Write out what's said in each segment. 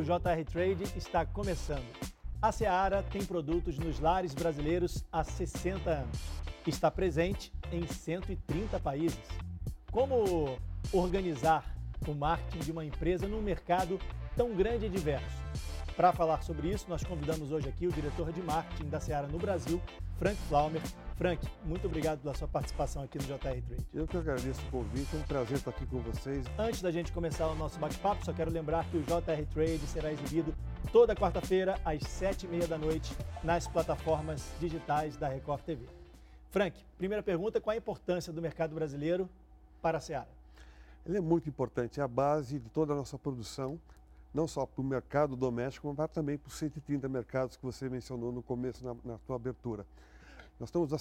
O JR Trade está começando. A Seara tem produtos nos lares brasileiros há 60 anos. Está presente em 130 países. Como organizar o marketing de uma empresa num mercado tão grande e diverso? Para falar sobre isso, nós convidamos hoje aqui o diretor de marketing da Seara no Brasil, Frank Pflaumer. Frank, muito obrigado pela sua participação aqui no JR Trade. Eu que agradeço o convite, é um prazer estar aqui com vocês. Antes da gente começar o nosso bate-papo, só quero lembrar que o JR Trade será exibido toda quarta-feira, às 19h30, nas plataformas digitais da Record TV. Frank, primeira pergunta, qual a importância do mercado brasileiro para a Seara? Ele é muito importante, é a base de toda a nossa produção, não só para o mercado doméstico, mas também para os 130 mercados que você mencionou no começo, na sua abertura. Nós estamos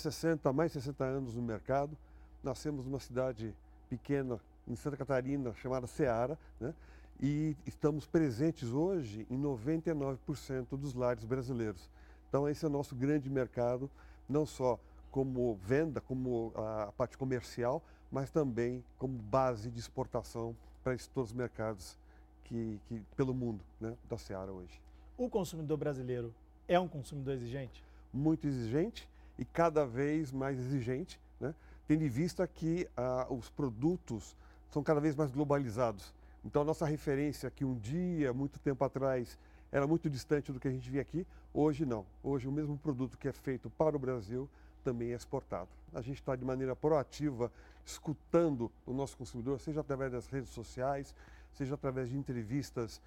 há mais de 60 anos no mercado, nascemos numa cidade pequena em Santa Catarina chamada Seara, né? E estamos presentes hoje em 99% dos lares brasileiros. Então esse é o nosso grande mercado, não só como venda, como a parte comercial, mas também como base de exportação para todos os mercados que pelo mundo, né, da Seara hoje. O consumidor brasileiro é um consumidor exigente? Muito exigente. E cada vez mais exigente, né? Tendo em vista que os produtos são cada vez mais globalizados. Então, a nossa referência que um dia, muito tempo atrás, era muito distante do que a gente via aqui, hoje não. Hoje, o mesmo produto que é feito para o Brasil também é exportado. A gente está de maneira proativa, escutando o nosso consumidor, seja através das redes sociais, seja através de entrevistas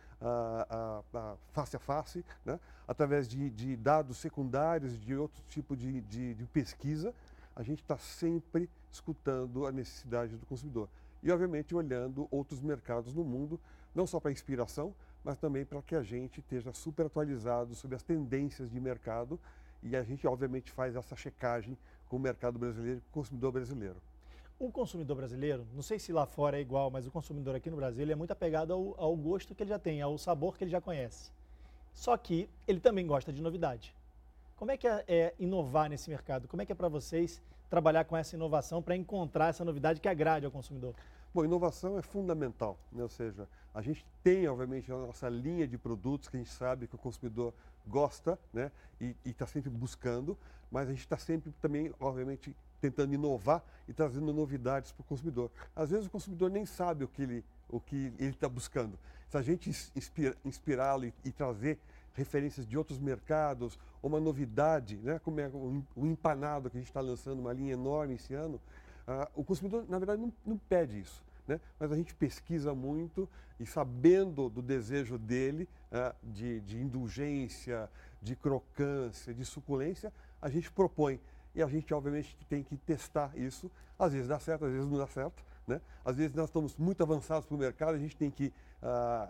face a face, né? Através de dados secundários, de outro tipo de pesquisa, a gente está sempre escutando a necessidade do consumidor. E, obviamente, olhando outros mercados no mundo, não só para inspiração, mas também para que a gente esteja super atualizado sobre as tendências de mercado, e a gente, obviamente, faz essa checagem com o mercado brasileiro, com o consumidor brasileiro. O consumidor brasileiro, não sei se lá fora é igual, mas o consumidor aqui no Brasil ele é muito apegado ao gosto que ele já tem, ao sabor que ele já conhece. Só que ele também gosta de novidade. Como é que é inovar nesse mercado? Como é que é para vocês trabalhar com essa inovação para encontrar essa novidade que agrade ao consumidor? Bom, inovação é fundamental, né? Ou seja, a gente tem, obviamente, a nossa linha de produtos que a gente sabe que o consumidor gosta, né? E está sempre buscando, mas a gente está sempre também, obviamente, tentando inovar e trazendo novidades para o consumidor. Às vezes o consumidor nem sabe o que ele está buscando. Se a gente inspirá-lo e trazer referências de outros mercados, uma novidade, né, como é o empanado que a gente está lançando, uma linha enorme esse ano, o consumidor, na verdade, não pede isso, né? Mas a gente pesquisa muito e sabendo do desejo dele, de indulgência, de crocância, de suculência, a gente propõe. E a gente, obviamente, tem que testar isso. Às vezes dá certo, às vezes não dá certo, né? Às vezes nós estamos muito avançados para o mercado, a gente tem que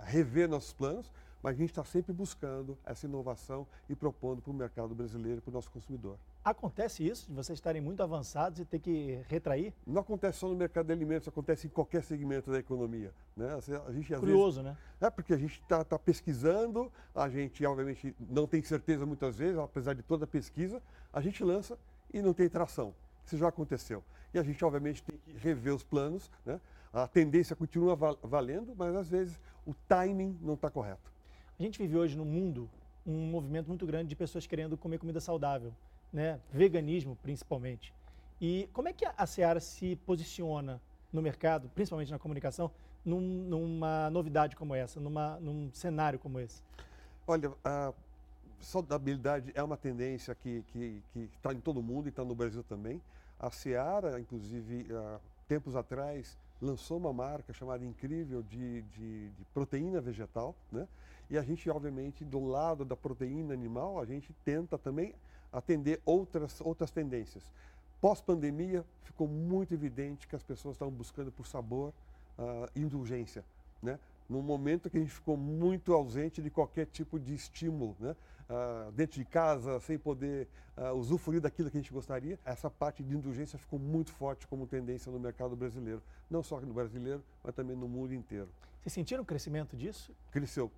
rever nossos planos, mas a gente está sempre buscando essa inovação e propondo para o mercado brasileiro, para o nosso consumidor. Acontece isso, de vocês estarem muito avançados e ter que retrair? Não acontece só no mercado de alimentos, acontece em qualquer segmento da economia, né? A gente, às vezes, né? É porque a gente está pesquisando, a gente, obviamente, não tem certeza muitas vezes, apesar de toda a pesquisa, a gente lança e não tem tração. Isso já aconteceu. E a gente, obviamente, tem que rever os planos, né? A tendência continua valendo, mas às vezes o timing não está correto. A gente vive hoje no mundo um movimento muito grande de pessoas querendo comer comida saudável, né? Veganismo, principalmente. E como é que a Seara se posiciona no mercado, principalmente na comunicação, numa novidade como essa, num cenário como esse? Olha, saudabilidade é uma tendência que está em todo mundo e está no Brasil também. A Seara, inclusive, há tempos atrás, lançou uma marca chamada Incrível de proteína vegetal, né? E a gente, obviamente, do lado da proteína animal, a gente tenta também atender outras tendências. Pós-pandemia, ficou muito evidente que as pessoas estavam buscando por sabor, indulgência, né? Num momento que a gente ficou muito ausente de qualquer tipo de estímulo, né? Dentro de casa, sem poder usufruir daquilo que a gente gostaria, essa parte de indulgência ficou muito forte como tendência no mercado brasileiro. Não só no brasileiro, mas também no mundo inteiro. Vocês sentiram o crescimento disso? Cresceu.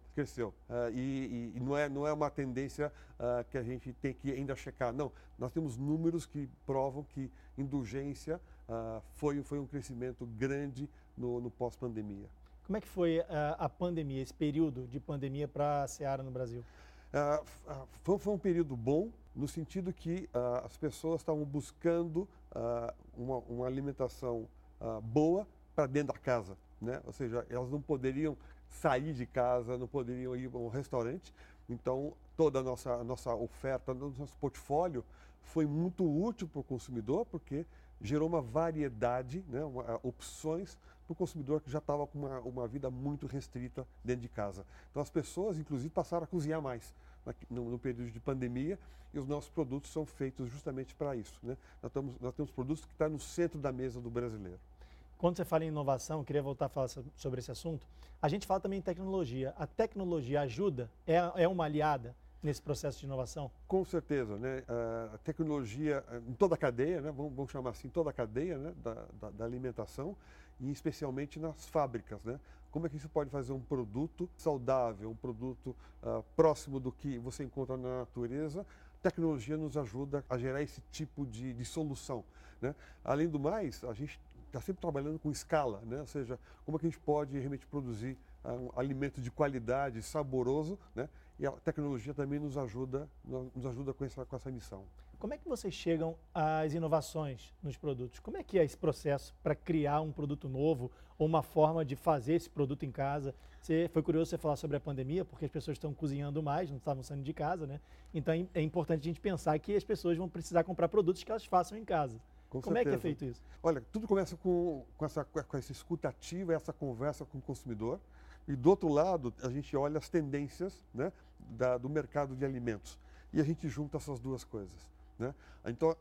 E não é uma tendência que a gente tem que ainda checar. Não, nós temos números que provam que indulgência foi um crescimento grande no pós-pandemia. Como é que foi a pandemia, esse período de pandemia para a Seara no Brasil? Foi um período bom, no sentido que as pessoas estavam buscando uma alimentação boa para dentro da casa, né? Ou seja, elas não poderiam sair de casa, não poderiam ir a um restaurante. Então, toda a nossa oferta, nosso portfólio foi muito útil para o consumidor, porque gerou uma variedade, né, opções para o consumidor que já estava com uma vida muito restrita dentro de casa. Então, as pessoas, inclusive, passaram a cozinhar mais no período de pandemia, e os nossos produtos são feitos justamente para isso, né? Nós temos produtos que estão no centro da mesa do brasileiro. Quando você fala em inovação, eu queria voltar a falar sobre esse assunto. A gente fala também em tecnologia. A tecnologia ajuda? É uma aliada nesse processo de inovação? Com certeza, né? A tecnologia em toda a cadeia, né? Vamos chamar assim, toda a cadeia, né? da alimentação, e especialmente nas fábricas, né? Como é que você pode fazer um produto saudável, um produto próximo do que você encontra na natureza? A tecnologia nos ajuda a gerar esse tipo de solução, né? Além do mais, a gente está sempre trabalhando com escala, né? Ou seja, como é que a gente pode realmente produzir um alimento de qualidade, saboroso, né? E a tecnologia também nos ajuda com essa missão. Como é que vocês chegam às inovações nos produtos? Como é que é esse processo para criar um produto novo ou uma forma de fazer esse produto em casa? Foi curioso você falar sobre a pandemia, porque as pessoas estão cozinhando mais, não estavam saindo de casa, né? Então é importante a gente pensar que as pessoas vão precisar comprar produtos que elas façam em casa. Como é que é feito isso? Olha, tudo começa com essa escuta ativa, essa conversa com o consumidor. E do outro lado, a gente olha as tendências, né, do mercado de alimentos. E a gente junta essas duas coisas, né? Então,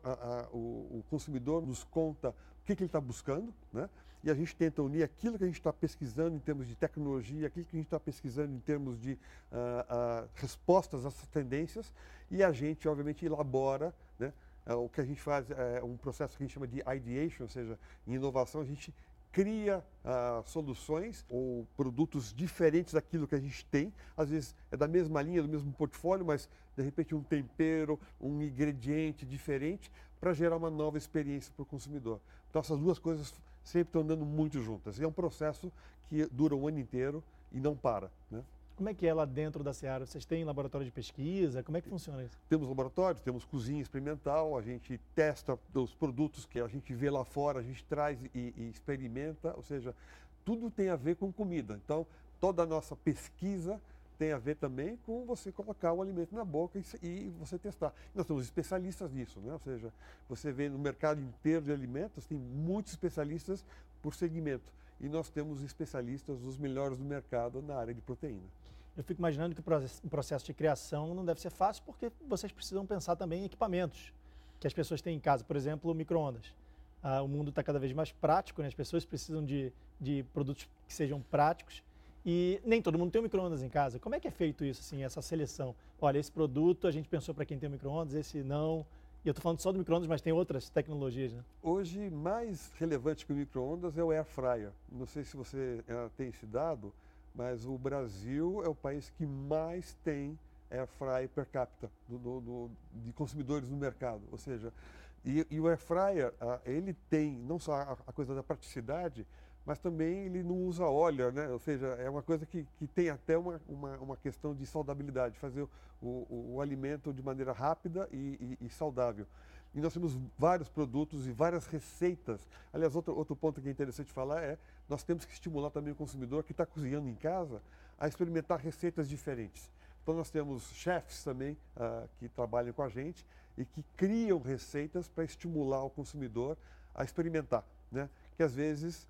o consumidor nos conta o que ele está buscando, né? E a gente tenta unir aquilo que a gente está pesquisando em termos de tecnologia, aquilo que a gente está pesquisando em termos de respostas a essas tendências. E a gente, obviamente, elabora, né? O que a gente faz é um processo que a gente chama de ideation, ou seja, em inovação a gente cria soluções ou produtos diferentes daquilo que a gente tem. Às vezes é da mesma linha, do mesmo portfólio, mas de repente um tempero, um ingrediente diferente para gerar uma nova experiência para o consumidor. Então essas duas coisas sempre estão andando muito juntas. E é um processo que dura um ano inteiro e não para, né? Como é que é lá dentro da Seara? Vocês têm laboratório de pesquisa? Como é que funciona isso? Temos laboratório, temos cozinha experimental, a gente testa os produtos que a gente vê lá fora, a gente traz e experimenta, ou seja, tudo tem a ver com comida. Então, toda a nossa pesquisa tem a ver também com você colocar o alimento na boca e você testar. Nós somos especialistas nisso, né? Ou seja, você vê no mercado inteiro de alimentos, tem muitos especialistas por segmento. E nós temos especialistas, os melhores do mercado na área de proteína. Eu fico imaginando que o processo de criação não deve ser fácil, porque vocês precisam pensar também em equipamentos que as pessoas têm em casa, por exemplo, micro-ondas. O mundo está cada vez mais prático, né? As pessoas precisam de produtos que sejam práticos. E nem todo mundo tem um micro-ondas em casa. Como é que é feito isso, assim, essa seleção? Olha, esse produto a gente pensou para quem tem um micro-ondas, esse não. E eu estou falando só do micro-ondas, mas tem outras tecnologias, né? Hoje, mais relevante que o micro-ondas é o air fryer. Não sei se você tem esse dado, mas o Brasil é o país que mais tem air fryer per capita de consumidores no mercado. Ou seja, e o air fryer, ele tem não só a coisa da praticidade, mas também ele não usa óleo, né? Ou seja, é uma coisa que tem até uma questão de saudabilidade, fazer o alimento de maneira rápida e saudável. E nós temos vários produtos e várias receitas. Aliás, outro ponto que é interessante falar é, nós temos que estimular também o consumidor que está cozinhando em casa a experimentar receitas diferentes. Então nós temos chefs também que trabalham com a gente e que criam receitas para estimular o consumidor a experimentar, né? Que às vezes...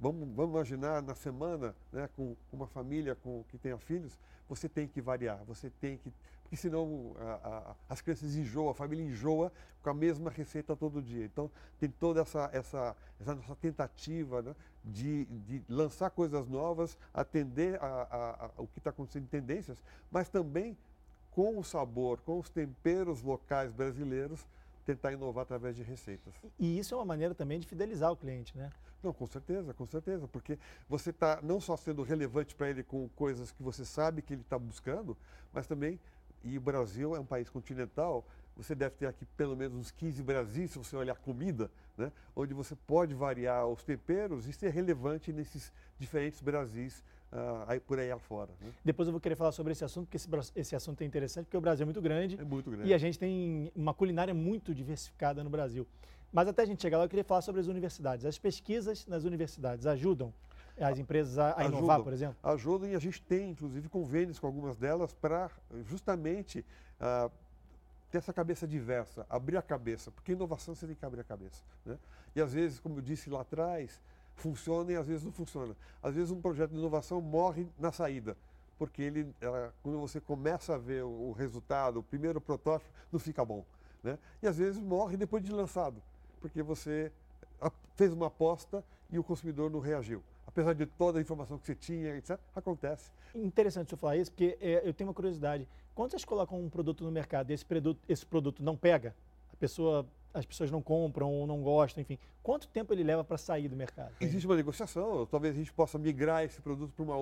Vamos imaginar na semana, né, com uma família que tenha filhos, você tem que variar, porque senão as crianças enjoam, a família enjoa com a mesma receita todo dia. Então tem toda essa nossa tentativa, né, de lançar coisas novas, atender ao que está acontecendo em tendências, mas também com o sabor, com os temperos locais brasileiros, tentar inovar através de receitas. E isso é uma maneira também de fidelizar o cliente, né? Não, com certeza, porque você está não só sendo relevante para ele com coisas que você sabe que ele está buscando, mas também, e o Brasil é um país continental, Você deve ter aqui pelo menos uns 15 Brasis, se você olhar a comida, né? Onde você pode variar os temperos e ser relevante nesses diferentes Brasis aí por aí afora. Né? Depois eu vou querer falar sobre esse assunto, porque esse assunto é interessante, porque o Brasil é muito grande. É muito grande. E a gente tem uma culinária muito diversificada no Brasil. Mas até a gente chegar lá, eu queria falar sobre as universidades. As pesquisas nas universidades ajudam as empresas a inovar, por exemplo? Ajudam, e a gente tem, inclusive, convênios com algumas delas para justamente ter essa cabeça diversa, abrir a cabeça, porque inovação você tem que abrir a cabeça. Né? E às vezes, como eu disse lá atrás, funciona e às vezes não funciona. Às vezes um projeto de inovação morre na saída, porque quando você começa a ver o resultado, o primeiro protótipo, não fica bom. Né? E às vezes morre depois de lançado, porque você fez uma aposta e o consumidor não reagiu. Apesar de toda a informação que você tinha, etc., acontece. Interessante você falar isso, porque eu tenho uma curiosidade. Quando vocês colocam um produto no mercado e esse produto não pega, as pessoas não compram ou não gostam, enfim, quanto tempo ele leva para sair do mercado? Existe uma negociação, talvez a gente possa migrar esse produto para uma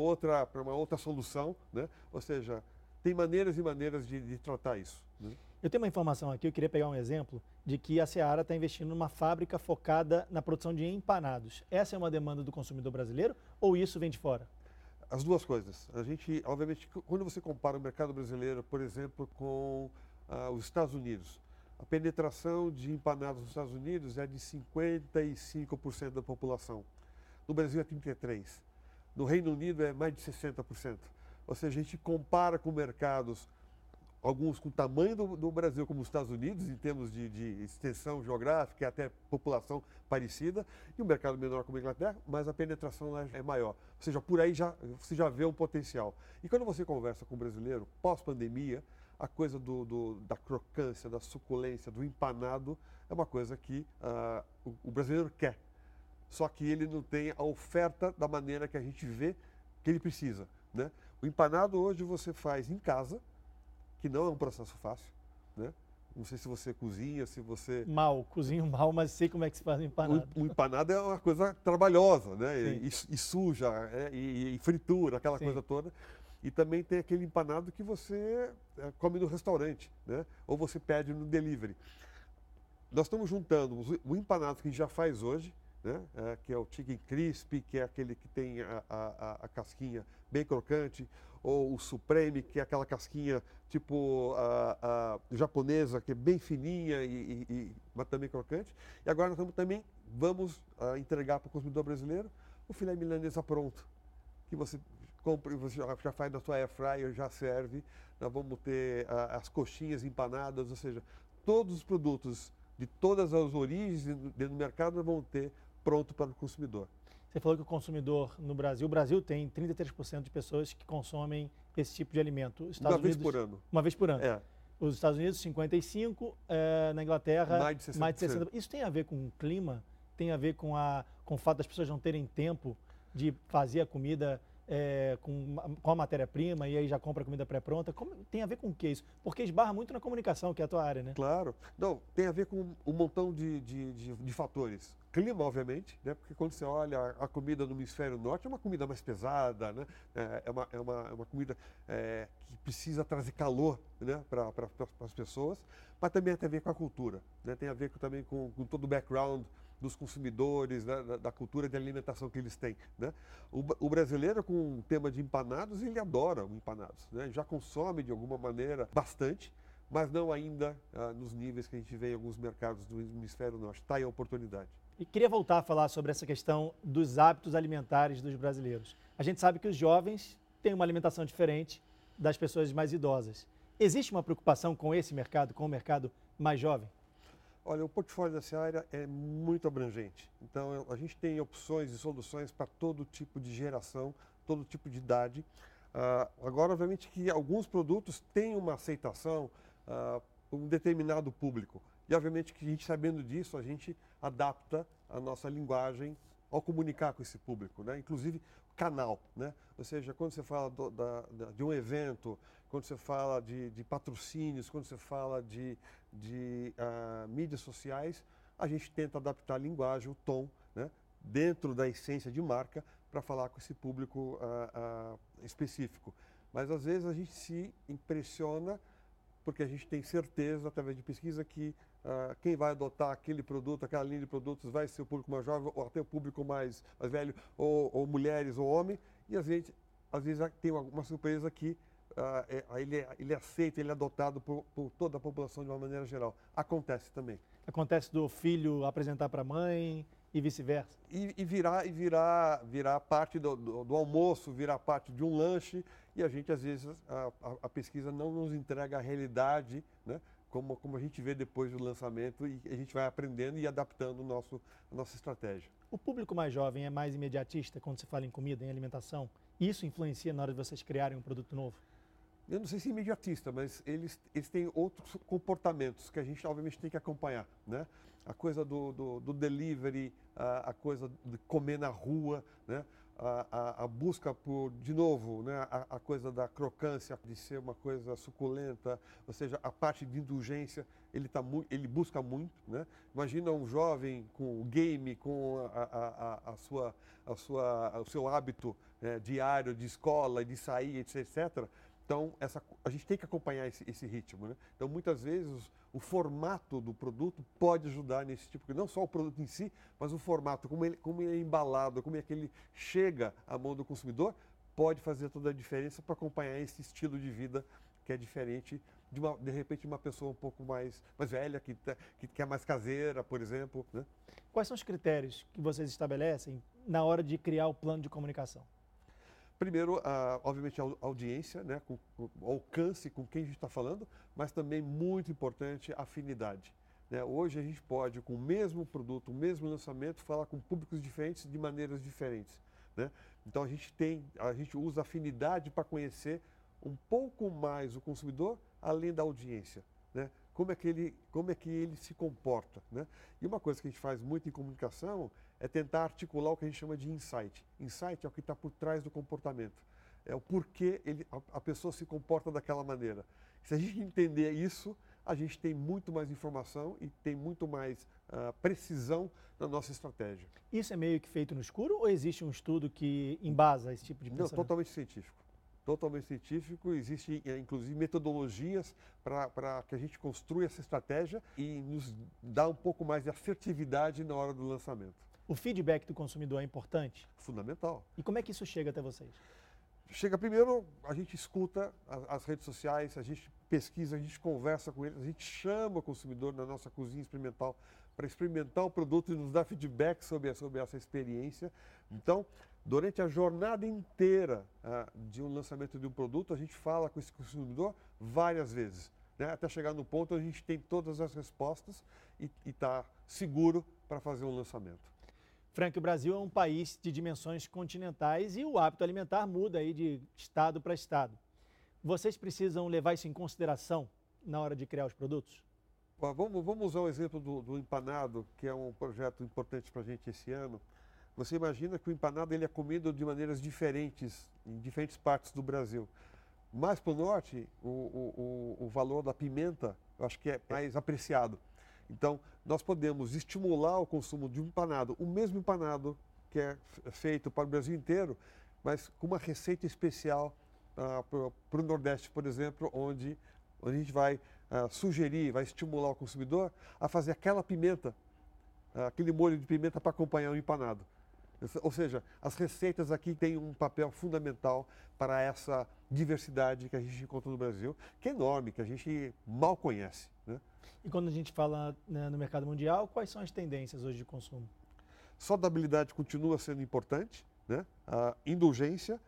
outra solução, né? Ou seja, tem maneiras e maneiras de tratar isso. Né? Eu tenho uma informação aqui, eu queria pegar um exemplo de que a Seara está investindo numa fábrica focada na produção de empanados. Essa é uma demanda do consumidor brasileiro ou isso vem de fora? As duas coisas. A gente, obviamente, quando você compara o mercado brasileiro, por exemplo, com os Estados Unidos, a penetração de empanados nos Estados Unidos é de 55% da população. No Brasil é 33%. No Reino Unido é mais de 60%. Ou seja, a gente compara com mercados, alguns com o tamanho do Brasil, como os Estados Unidos, em termos de extensão geográfica e até população parecida, e um mercado menor como a Inglaterra, mas a penetração lá é maior. Ou seja, por aí você já vê um potencial. E quando você conversa com o brasileiro, pós-pandemia, a coisa da crocância, da suculência, do empanado, é uma coisa que o brasileiro quer. Só que ele não tem a oferta da maneira que a gente vê que ele precisa. Né? O empanado hoje você faz em casa, que não é um processo fácil, né? Não sei se você cozinha, se você... Cozinho mal, mas sei como é que se faz um empanado. O empanado é uma coisa trabalhosa, né? E suja, e fritura, aquela Sim. coisa toda. E também tem aquele empanado que você come no restaurante, né? Ou você pede no delivery. Nós estamos juntando o empanado que a gente já faz hoje, né? Que é o chicken crisp, que é aquele que tem a casquinha bem crocante, ou o supreme, que é aquela casquinha tipo japonesa, que é bem fininha, mas também crocante. E agora nós também vamos entregar para o consumidor brasileiro o filé milanesa pronto, que você compra e você já faz na sua air fryer, já serve. Nós vamos ter as coxinhas empanadas, ou seja, todos os produtos de todas as origens do mercado vão ter pronto para o consumidor. Você falou que o consumidor no Brasil, o Brasil tem 33% de pessoas que consomem esse tipo de alimento. Estados Unidos, vez por ano. Uma vez por ano. É. Os Estados Unidos, 55%, na Inglaterra, mais de 60%. Isso tem a ver com o clima? Tem a ver com o fato das pessoas não terem tempo de fazer a comida com a matéria-prima e aí já compra comida pré-pronta? Tem a ver com o que isso? Porque esbarra muito na comunicação, que é a tua área, né? Claro. Não, tem a ver com um montão de fatores. Clima, obviamente, né? Porque quando você olha a comida no hemisfério norte, é uma comida mais pesada, né? É uma comida que precisa trazer calor, né? Para as pessoas, mas também tem a ver com a cultura, né? Tem a ver também com todo o background dos consumidores, né? da cultura de alimentação que eles têm, né? O brasileiro, com o tema de empanados, ele adora empanados, né? Já consome de alguma maneira bastante, mas não ainda nos níveis que a gente vê em alguns mercados do hemisfério norte. Está aí a oportunidade. E queria voltar a falar sobre essa questão dos hábitos alimentares dos brasileiros. A gente sabe que os jovens têm uma alimentação diferente das pessoas mais idosas. Existe uma preocupação com esse mercado, com o mercado mais jovem? Olha, o portfólio dessa área é muito abrangente. Então, a gente tem opções e soluções para todo tipo de geração, todo tipo de idade. Agora, obviamente, que alguns produtos têm uma aceitação para um determinado público. E, obviamente, que a gente, sabendo disso, a gente adapta a nossa linguagem ao comunicar com esse público, né? Inclusive, canal, né? Ou seja, quando você fala de um evento, quando você fala de patrocínios, quando você fala de mídias sociais, a gente tenta adaptar a linguagem, o tom, né? Dentro da essência de marca para falar com esse público específico. Mas, às vezes, a gente se impressiona porque a gente tem certeza, através de pesquisa, que quem vai adotar aquele produto, aquela linha de produtos, vai ser o público mais jovem, ou até o público mais velho, ou mulheres, ou homem. E às vezes tem uma surpresa que ele é aceito, ele é adotado por toda a população de uma maneira geral. Acontece também. Acontece do filho apresentar para a mãe e vice-versa. E virar parte do almoço, virar parte de um lanche. E a gente, às vezes, a pesquisa não nos entrega a realidade, né? Como a gente vê depois do lançamento, e a gente vai aprendendo e adaptando a nossa estratégia. O público mais jovem é mais imediatista quando se fala em comida, em alimentação? Isso influencia na hora de vocês criarem um produto novo? Eu não sei se é imediatista, mas eles têm outros comportamentos que a gente, obviamente, tem que acompanhar, né? A coisa do delivery, a coisa de comer na rua, né? A busca por, de novo, né, a coisa da crocância, de ser uma coisa suculenta, ou seja, a parte de indulgência, ele busca muito, né? Imagina um jovem com o game, com o seu hábito, né, diário de escola, de sair, etc. Então, a gente tem que acompanhar esse ritmo, né? Então, muitas vezes, o formato do produto pode ajudar nesse tipo, não só o produto em si, mas o formato, como ele é embalado, como é que ele chega à mão do consumidor, pode fazer toda a diferença para acompanhar esse estilo de vida que é diferente, de repente, uma pessoa um pouco mais velha, que é mais caseira, por exemplo, né? Quais são os critérios que vocês estabelecem na hora de criar o plano de comunicação? Primeiro, obviamente, a audiência, né, o alcance com quem a gente está falando, mas também, muito importante, a afinidade, né? Hoje a gente pode, com o mesmo produto, o mesmo lançamento, falar com públicos diferentes, de maneiras diferentes, né? Então, a gente usa afinidade para conhecer um pouco mais o consumidor, além da audiência, né? Como é que ele se comporta, né? E uma coisa que a gente faz muito em comunicação é tentar articular o que a gente chama de insight. Insight é o que está por trás do comportamento. É o porquê a pessoa se comporta daquela maneira. Se a gente entender isso, a gente tem muito mais informação e tem muito mais precisão na nossa estratégia. Isso é meio que feito no escuro ou existe um estudo que embasa esse tipo de pensamento? Não, totalmente científico. Totalmente científico, existem inclusive metodologias para que a gente construa essa estratégia e nos dá um pouco mais de assertividade na hora do lançamento. O feedback do consumidor é importante? Fundamental. E como é que isso chega até vocês? Chega primeiro, a gente escuta as redes sociais, a gente pesquisa, a gente conversa com eles, a gente chama o consumidor na nossa cozinha experimental para experimentar o produto e nos dar feedback sobre essa experiência. Então, durante a jornada inteira de um lançamento de um produto, a gente fala com esse consumidor várias vezes, né? Até chegar no ponto onde a gente tem todas as respostas e está seguro para fazer um lançamento. Frank, o Brasil é um país de dimensões continentais e o hábito alimentar muda aí de estado para estado. Vocês precisam levar isso em consideração na hora de criar os produtos? Vamos usar o exemplo do empanado, que é um projeto importante para a gente esse ano. Você imagina que o empanado ele é comido de maneiras diferentes, em diferentes partes do Brasil. Mais para o norte, o valor da pimenta, eu acho que é mais apreciado. Então, nós podemos estimular o consumo de um empanado, o mesmo empanado que é feito para o Brasil inteiro, mas com uma receita especial para o Nordeste, por exemplo, onde a gente vai sugerir, vai estimular o consumidor a fazer aquela pimenta, aquele molho de pimenta para acompanhar o empanado. Ou seja, as receitas aqui têm um papel fundamental para essa diversidade que a gente encontra no Brasil, que é enorme, que a gente mal conhece, né? E quando a gente fala, né, no mercado mundial, quais são as tendências hoje de consumo? Saudabilidade continua sendo importante, né? Indulgência,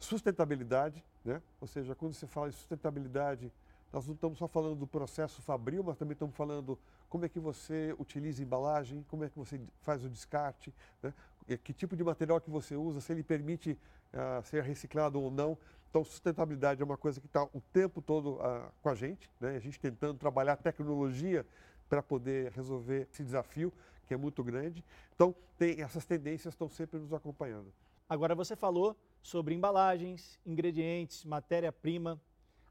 sustentabilidade, né? Ou seja, quando se fala em sustentabilidade, nós não estamos só falando do processo fabril, mas também estamos falando como é que você utiliza a embalagem, como é que você faz o descarte, né? Que tipo de material que você usa, se ele permite ser reciclado ou não. Então, sustentabilidade é uma coisa que está o tempo todo com a gente, né? A gente tentando trabalhar tecnologia para poder resolver esse desafio, que é muito grande. Então, essas tendências estão sempre nos acompanhando. Agora, você falou sobre embalagens, ingredientes, matéria-prima.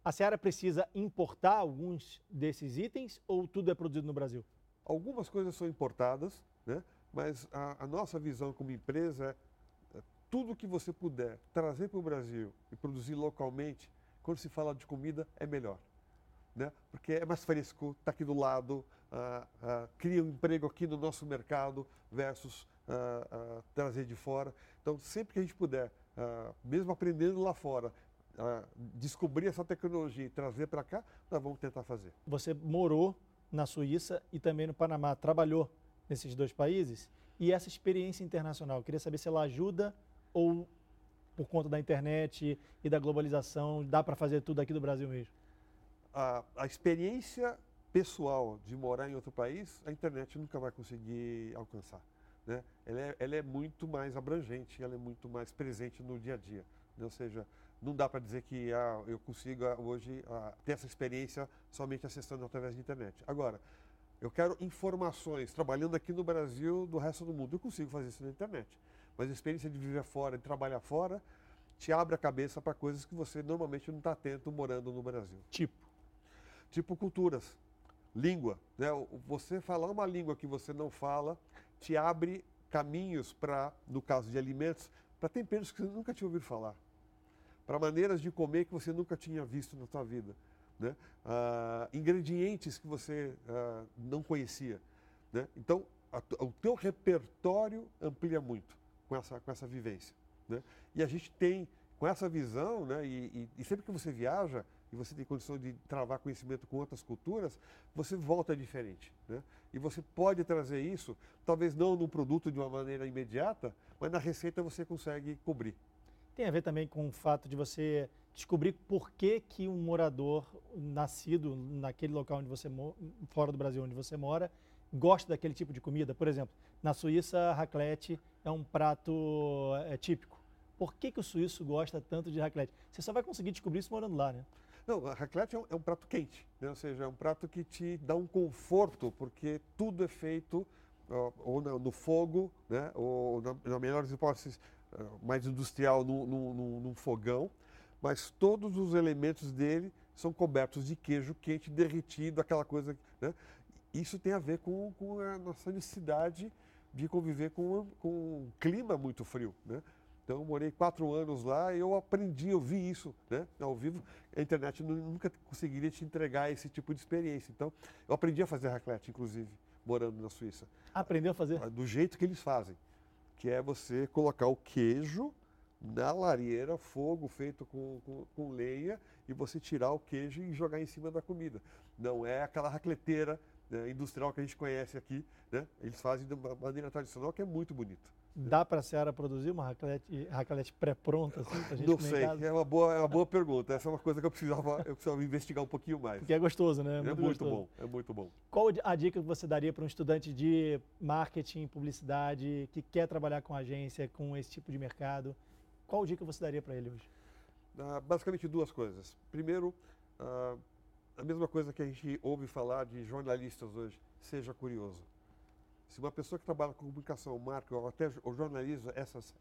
A Seara precisa importar alguns desses itens ou tudo é produzido no Brasil? Algumas coisas são importadas, né? Mas a nossa visão como empresa é tudo que você puder trazer para o Brasil e produzir localmente, quando se fala de comida, é melhor. né? Porque é mais fresco, está aqui do lado, cria um emprego aqui no nosso mercado versus trazer de fora. Então, sempre que a gente puder, mesmo aprendendo lá fora, descobrir essa tecnologia e trazer para cá, nós vamos tentar fazer. Você morou na Suíça e também no Panamá, trabalhou nesses dois países, e essa experiência internacional, eu queria saber se ela ajuda ou, por conta da internet e da globalização, dá para fazer tudo aqui do Brasil mesmo? A experiência pessoal de morar em outro país, a internet nunca vai conseguir alcançar, né? Ela é muito mais abrangente, ela é muito mais presente no dia a dia, né? Ou seja, não dá para dizer que eu consigo hoje ter essa experiência somente acessando através da internet. Agora, eu quero informações, trabalhando aqui no Brasil, do resto do mundo. Eu consigo fazer isso na internet. Mas a experiência de viver fora, de trabalhar fora, te abre a cabeça para coisas que você normalmente não está atento morando no Brasil. Tipo culturas, língua, né? Você falar uma língua que você não fala te abre caminhos para, no caso de alimentos, para temperos que você nunca tinha ouvido falar, para maneiras de comer que você nunca tinha visto na sua vida, né? Ingredientes que você não conhecia, né? Então, o teu repertório amplia muito com essa vivência, né? E a gente tem, com essa visão, né? E sempre que você viaja e você tem condição de travar conhecimento com outras culturas, você volta diferente, né? E você pode trazer isso, talvez não num produto de uma maneira imediata, mas na receita você consegue cobrir. Tem a ver também com o fato de você descobrir por que que um morador nascido naquele local onde você mora, fora do Brasil onde você mora, gosta daquele tipo de comida. Por exemplo, na Suíça, raclette é um prato típico. Por que que o suíço gosta tanto de raclette? Você só vai conseguir descobrir isso morando lá, né? Não, a raclette é um prato quente, né? Ou seja, é um prato que te dá um conforto, porque tudo é feito ou no fogo, né? Ou na melhor hipótese, mais industrial, num fogão, mas todos os elementos dele são cobertos de queijo quente, derretido, aquela coisa, né? Isso tem a ver com a nossa necessidade de conviver com um clima muito frio, né? Então, eu morei 4 anos lá e eu aprendi, eu vi isso, né? Ao vivo. A internet nunca conseguiria te entregar esse tipo de experiência. Então, eu aprendi a fazer raclette, inclusive, morando na Suíça. Aprendeu a fazer? Do jeito que eles fazem, que é você colocar o queijo na lareira, fogo feito com lenha, e você tirar o queijo e jogar em cima da comida. Não é aquela racleteira, né, industrial que a gente conhece aqui, né? Eles fazem de uma maneira tradicional, que é muito bonito. Dá para a Seara produzir uma raclette pré-pronta? Assim, pra gente não sei, é uma boa pergunta. Essa é uma coisa que eu precisava investigar um pouquinho mais. Porque é gostoso, né? É muito bom. Qual a dica que você daria para um estudante de marketing, publicidade, que quer trabalhar com agência, com esse tipo de mercado? Qual dica você daria para ele hoje? Basicamente 2 coisas. Primeiro, a mesma coisa que a gente ouve falar de jornalistas hoje, seja curioso. Se uma pessoa que trabalha com comunicação, marketing, ou até jornalismo, essas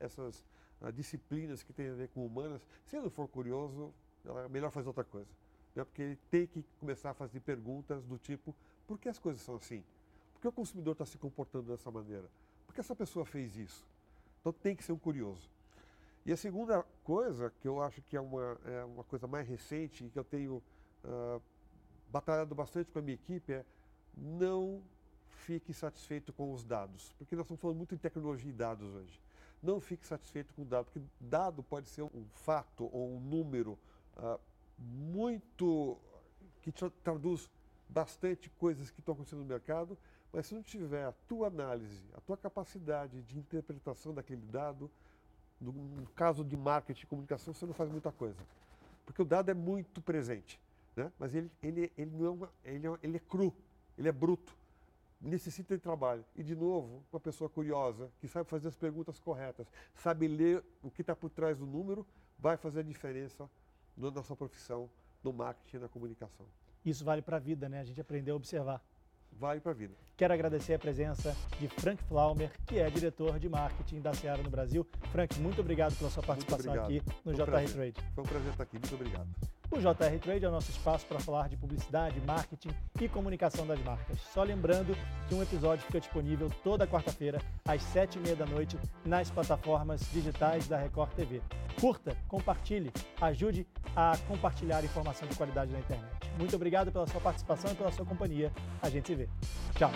disciplinas que tem a ver com humanas, se ele não for curioso, é melhor fazer outra coisa, né? Porque ele tem que começar a fazer perguntas do tipo, por que as coisas são assim? Por que o consumidor está se comportando dessa maneira? Por que essa pessoa fez isso? Então tem que ser um curioso. E a segunda coisa, que eu acho que é uma coisa mais recente, e que eu tenho batalhado bastante com a minha equipe, é não fique satisfeito com os dados, porque nós estamos falando muito em tecnologia e dados hoje. Não fique satisfeito com o dado, porque dado pode ser um fato ou um número que traduz bastante coisas que estão acontecendo no mercado, mas se não tiver a tua análise, a tua capacidade de interpretação daquele dado, no caso de marketing e comunicação, você não faz muita coisa, porque o dado é muito presente, né? Mas ele é cru, ele é bruto, necessita de trabalho. E, de novo, uma pessoa curiosa, que sabe fazer as perguntas corretas, sabe ler o que está por trás do número, vai fazer a diferença na nossa profissão, no marketing e na comunicação. Isso vale para a vida, né? A gente aprendeu a observar. Vale para a vida. Quero agradecer a presença de Frank Pflaumer, que é diretor de marketing da Seara no Brasil. Frank, muito obrigado pela sua participação aqui no JR Trade. Foi um prazer estar aqui. Muito obrigado. O JR Trade é o nosso espaço para falar de publicidade, marketing e comunicação das marcas. Só lembrando que um episódio fica disponível toda quarta-feira, às 19h30, nas plataformas digitais da Record TV. Curta, compartilhe, ajude a compartilhar informação de qualidade na internet. Muito obrigado pela sua participação e pela sua companhia. A gente se vê. Tchau.